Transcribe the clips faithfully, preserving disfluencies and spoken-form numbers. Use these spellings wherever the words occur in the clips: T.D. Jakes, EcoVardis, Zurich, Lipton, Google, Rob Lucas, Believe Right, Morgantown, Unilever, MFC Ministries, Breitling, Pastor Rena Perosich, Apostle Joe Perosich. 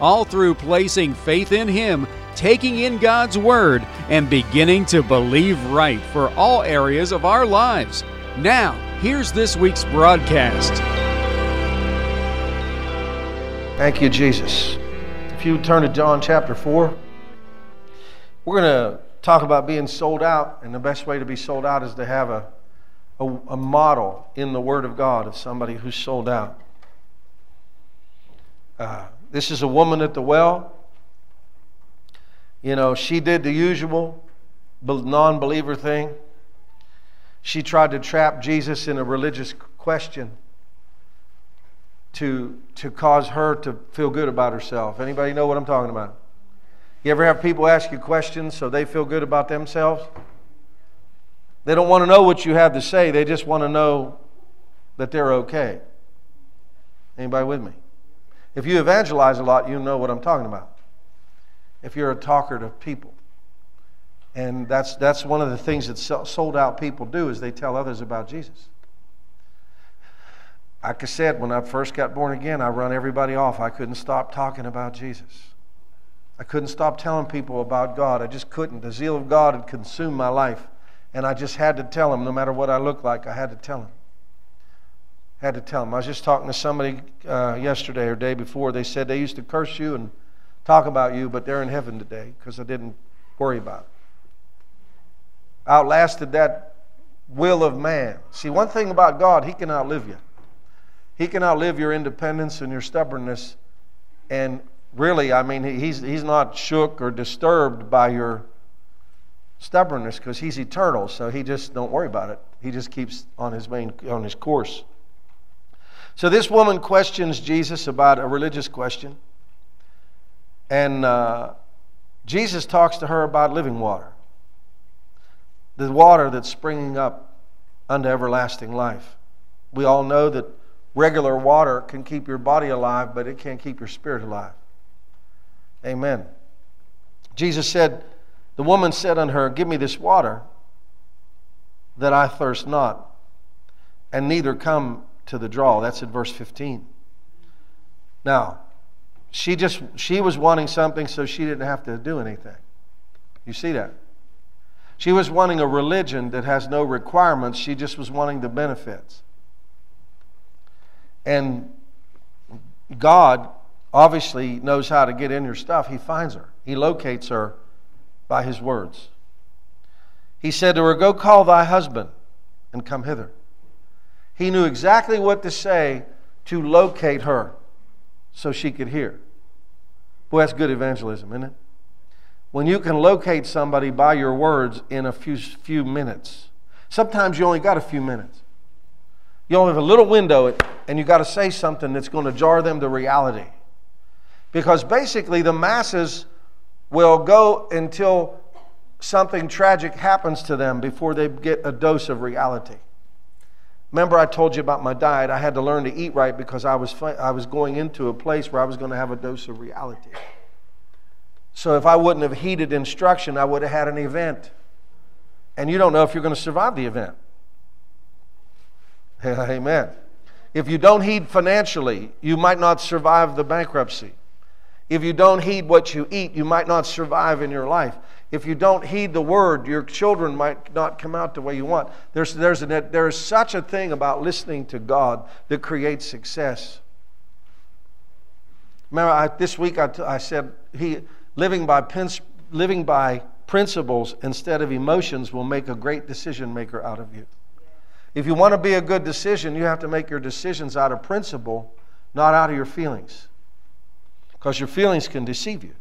all through placing faith in Him, taking in God's Word, and beginning to believe right for all areas of our lives. Now, here's this week's broadcast. Thank you, Jesus. If you turn to John chapter four, we're going to talk about being sold out, and the best way to be sold out is to have a, a, a model in the Word of God of somebody who's sold out. Uh, This is a woman at the well. You know, she did the usual non-believer thing. She tried to trap Jesus in a religious question to, to cause her to feel good about herself. Anybody know what I'm talking about? You ever have people ask you questions so they feel good about themselves? They don't want to know what you have to say. They just want to know that they're okay. Anybody with me? If you evangelize a lot, you know what I'm talking about. If you're a talker to people. And that's, that's one of the things that sold out people do, is they tell others about Jesus. Like I said, when I first got born again, I run everybody off. I couldn't stop talking about Jesus. I couldn't stop telling people about God. I just couldn't. The zeal of God had consumed my life. And I just had to tell them, no matter what I looked like, I had to tell them. had to tell them. I was just talking to somebody uh, yesterday or day before. They said they used to curse you and talk about you, but they're in heaven today because I didn't worry about it. I outlasted that will of man. See, one thing about God, He can outlive you. He can outlive your independence and your stubbornness. And really, I mean, He's, he's not shook or disturbed by your stubbornness because He's eternal, so He just don't worry about it. He just keeps on his, main, on his course. So this woman questions Jesus about a religious question. And uh, Jesus talks to her about living water. The water that's springing up unto everlasting life. We all know that regular water can keep your body alive, but it can't keep your spirit alive. Amen. Jesus said, the woman said unto her, give me this water, that I thirst not, and neither come to the draw. That's in verse fifteen. Now, she just she was wanting something so she didn't have to do anything. You see that? She was wanting a religion that has no requirements. She just was wanting the benefits. And God obviously knows how to get in your stuff. He finds her. He locates her by His words. He said to her, go call thy husband and come hither. He knew exactly what to say to locate her so she could hear. Boy, that's good evangelism, isn't it? When you can locate somebody by your words in a few, few minutes. Sometimes you only got a few minutes. You only have a little window and you got to say something that's going to jar them to reality. Because basically the masses will go until something tragic happens to them before they get a dose of reality. Remember I told you about my diet. I had to learn to eat right because I was, I was going into a place where I was going to have a dose of reality. So if I wouldn't have heeded instruction, I would have had an event. And you don't know if you're going to survive the event. Amen. If you don't heed financially, you might not survive the bankruptcy. If you don't heed what you eat, you might not survive in your life. If you don't heed the word, your children might not come out the way you want. There's, there's an, there is such a thing about listening to God that creates success. Remember, I, this week I, I said, he, living, by pins, living by principles instead of emotions will make a great decision maker out of you. If you want to be a good decision, you have to make your decisions out of principle, not out of your feelings. Because your feelings can deceive you.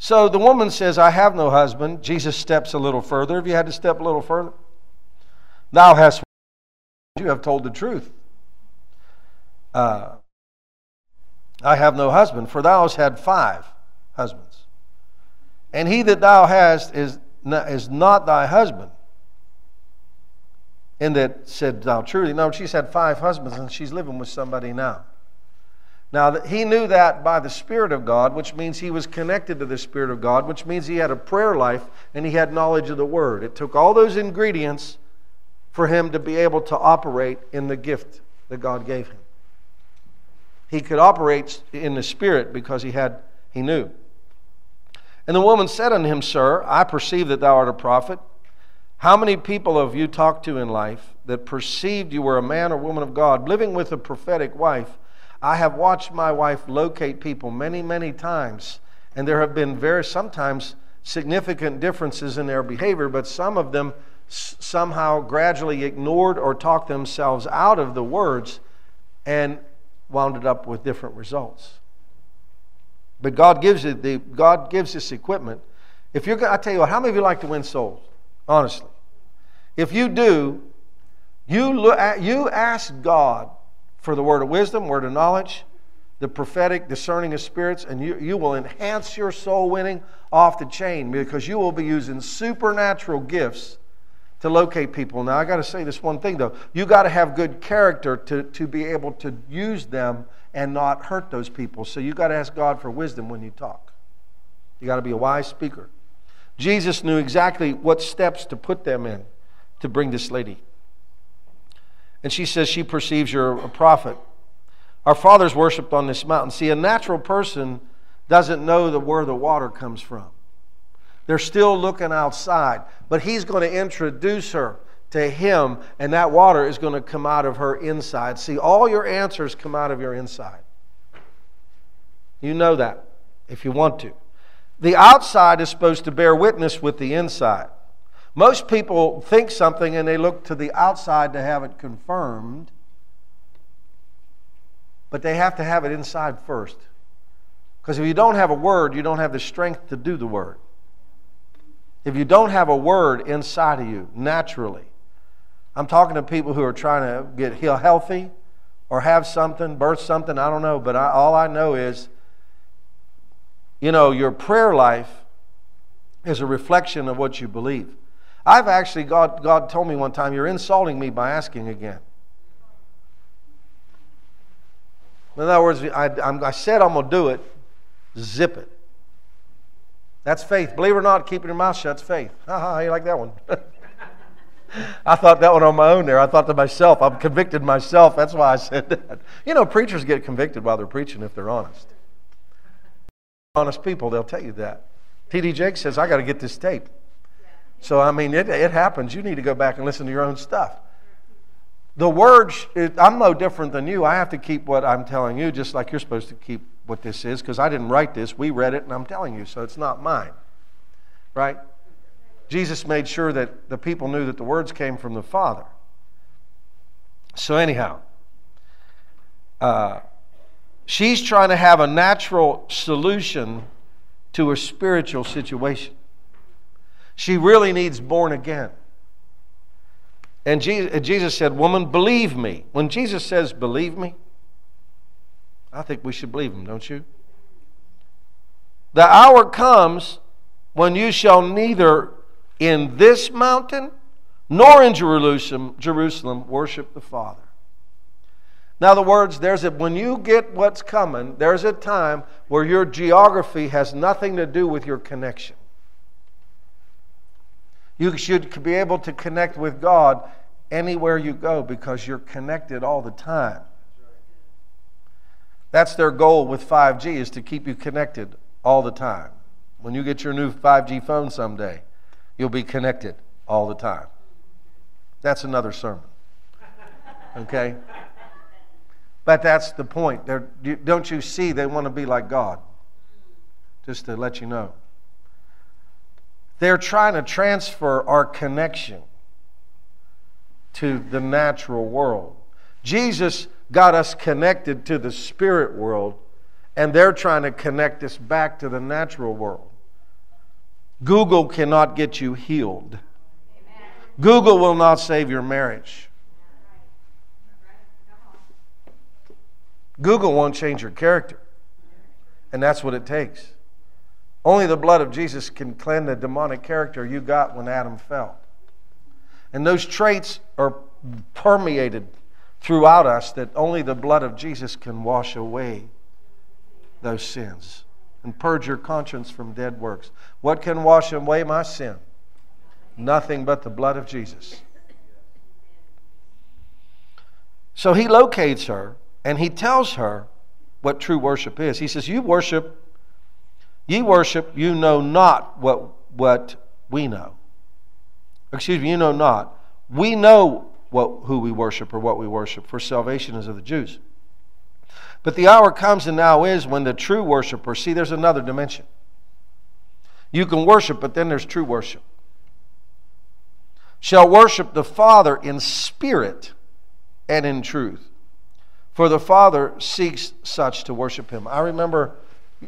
So the woman says, I have no husband. Jesus steps a little further. Have you had to step a little further? Thou hast, you have told the truth. Uh, I have no husband, for thou hast had five. husbands. And he that thou hast is not, is not thy husband. And that said thou truly. No, she's had five husbands and she's living with somebody now. Now, he knew that by the Spirit of God, which means he was connected to the Spirit of God, which means he had a prayer life and he had knowledge of the Word. It took all those ingredients for him to be able to operate in the gift that God gave him. He could operate in the Spirit because he had, he knew. And the woman said unto him, Sir, I perceive that thou art a prophet. How many people have you talked to in life that perceived you were a man or woman of God, living with a prophetic wife? I have watched my wife locate people many, many times, and there have been various, sometimes significant differences in their behavior, but some of them s somehow gradually ignored or talked themselves out of the words and wound up with different results. But God gives you the God gives this equipment. If you're, I tell you what, how many of you like to win souls? Honestly, if you do, you look at, you ask God for the word of wisdom, word of knowledge, the prophetic, discerning of spirits, and you, you will enhance your soul winning off the chain, because you will be using supernatural gifts to locate people. Now, I got to say this one thing, though. You got to have good character to, to be able to use them and not hurt those people. So you got to ask God for wisdom when you talk. You got to be a wise speaker. Jesus knew exactly what steps to put them in to bring this lady. And she says, she perceives you're a prophet. Our fathers worshiped on this mountain. See, a natural person doesn't know the, where the water comes from. They're still looking outside. But he's going to introduce her to him, and that water is going to come out of her inside. See, all your answers come out of your inside. You know that if you want to. The outside is supposed to bear witness with the inside. Most people think something and they look to the outside to have it confirmed, but they have to have it inside first. Because if you don't have a word, you don't have the strength to do the word. If you don't have a word inside of you, naturally. I'm talking to people who are trying to get healthy or have something, birth something, I don't know, but I, all I know is, you know, your prayer life is a reflection of what you believe. I've actually, God, God told me one time, you're insulting me by asking again. In other words, I, I'm, I said I'm going to do it, zip it. That's faith. Believe it or not, keeping your mouth shut is faith. Ha ha, you like that one? I thought that one on my own there. I thought to myself, I'm convicted myself. That's why I said that. You know, preachers get convicted while they're preaching if they're honest. Honest people, they'll tell you that. T D Jakes says, I got to get this tape. So, I mean, it, it happens. You need to go back and listen to your own stuff. The word, I'm no different than you. I have to keep what I'm telling you, just like you're supposed to keep what this is, because I didn't write this. We read it, and I'm telling you, so it's not mine. Right? Jesus made sure that the people knew that the words came from the Father. So anyhow, uh, she's trying to have a natural solution to a spiritual situation. She really needs born again. And Jesus said, woman, believe me. When Jesus says, believe me, I think we should believe him, don't you? The hour comes when you shall neither in this mountain nor in Jerusalem, Jerusalem worship the Father. In other words, there's a, when you get what's coming, there's a time where your geography has nothing to do with your connection. You should be able to connect with God anywhere you go, because you're connected all the time. That's their goal with five G, is to keep you connected all the time. When you get your new five G phone someday, you'll be connected all the time. That's another sermon. Okay? But that's the point. They're, don't you see, they want to be like God. Just to let you know. They're trying to transfer our connection to the natural world. Jesus got us connected to the spirit world, and they're trying to connect us back to the natural world. Google cannot get you healed. Amen. Google will not save your marriage. Google won't change your character. And that's what it takes. Only the blood of Jesus can cleanse the demonic character you got when Adam fell. And those traits are permeated throughout us that only the blood of Jesus can wash away those sins and purge your conscience from dead works. What can wash away my sin? Nothing but the blood of Jesus. So he locates her and he tells her what true worship is. He says, you worship, ye worship, you know not what, what we know. Excuse me, you know not. We know what, who we worship or what we worship, for salvation is of the Jews. But the hour comes and now is when the true worshiper, see, there's another dimension. You can worship, but then there's true worship. Shall worship the Father in spirit and in truth. For the Father seeks such to worship Him. I remember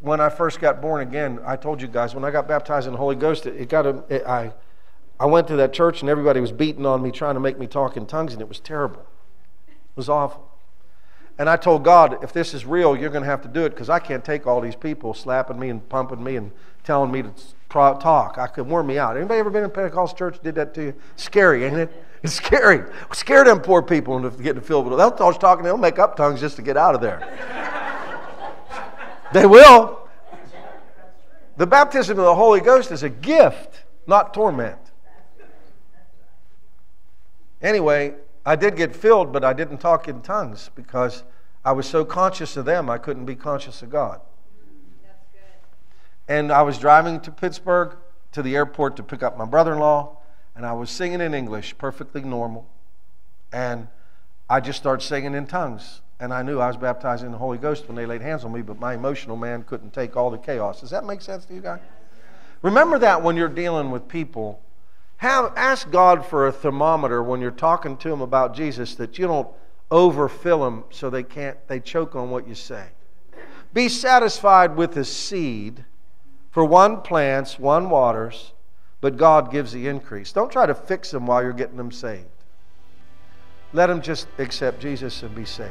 when I first got born again, I told you guys, when I got baptized in the Holy Ghost, it got a, it, I, I went to that church and everybody was beating on me, trying to make me talk in tongues, and it was terrible. It was awful. And I told God, if this is real, you're going to have to do it, because I can't take all these people slapping me and pumping me and telling me to talk. I could worn me out. Anybody ever been in a Pentecostal church that did that to you? Scary, ain't it? It's scary. Scare them poor people into getting filled with it. They'll start talking. They'll make up tongues just to get out of there. They will. The baptism of the Holy Ghost is a gift, not torment. Anyway, I did get filled, but I didn't talk in tongues because I was so conscious of them, I couldn't be conscious of God. That's good. And I was driving to Pittsburgh, to the airport to pick up my brother-in-law, and I was singing in English, perfectly normal. And I just started singing in tongues. And I knew I was baptized in the Holy Ghost when they laid hands on me, but my emotional man couldn't take all the chaos. Does that make sense to you guys? Remember that when you're dealing with people. Have, ask God for a thermometer when you're talking to them about Jesus, that you don't overfill them so they can't, they choke on what you say. Be satisfied with the seed, for one plants, one waters, but God gives the increase. Don't try to fix them while you're getting them saved. Let them just accept Jesus and be saved.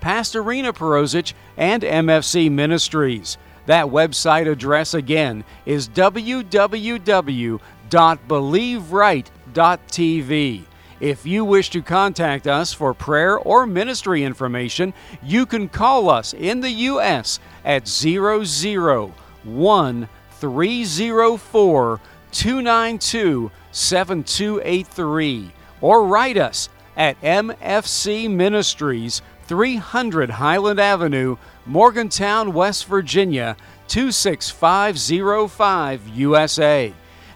Pastor Rena Perosich, and M F C Ministries. That website address again is w w w dot believe right dot t v. If you wish to contact us for prayer or ministry information, you can call us in the U S at zero zero one three zero four two nine two seven two eight three. Or write us at M F C Ministries, three hundred Highland Avenue, Morgantown, West Virginia, two six five zero five, U S A.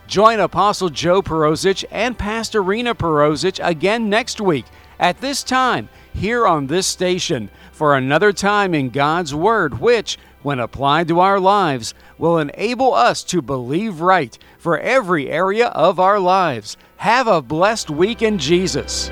Join Apostle Joe Perosich and Pastor Rena Perosich again next week at this time here on this station for another time in God's Word, which, when applied to our lives, will enable us to believe right for every area of our lives. Have a blessed week in Jesus.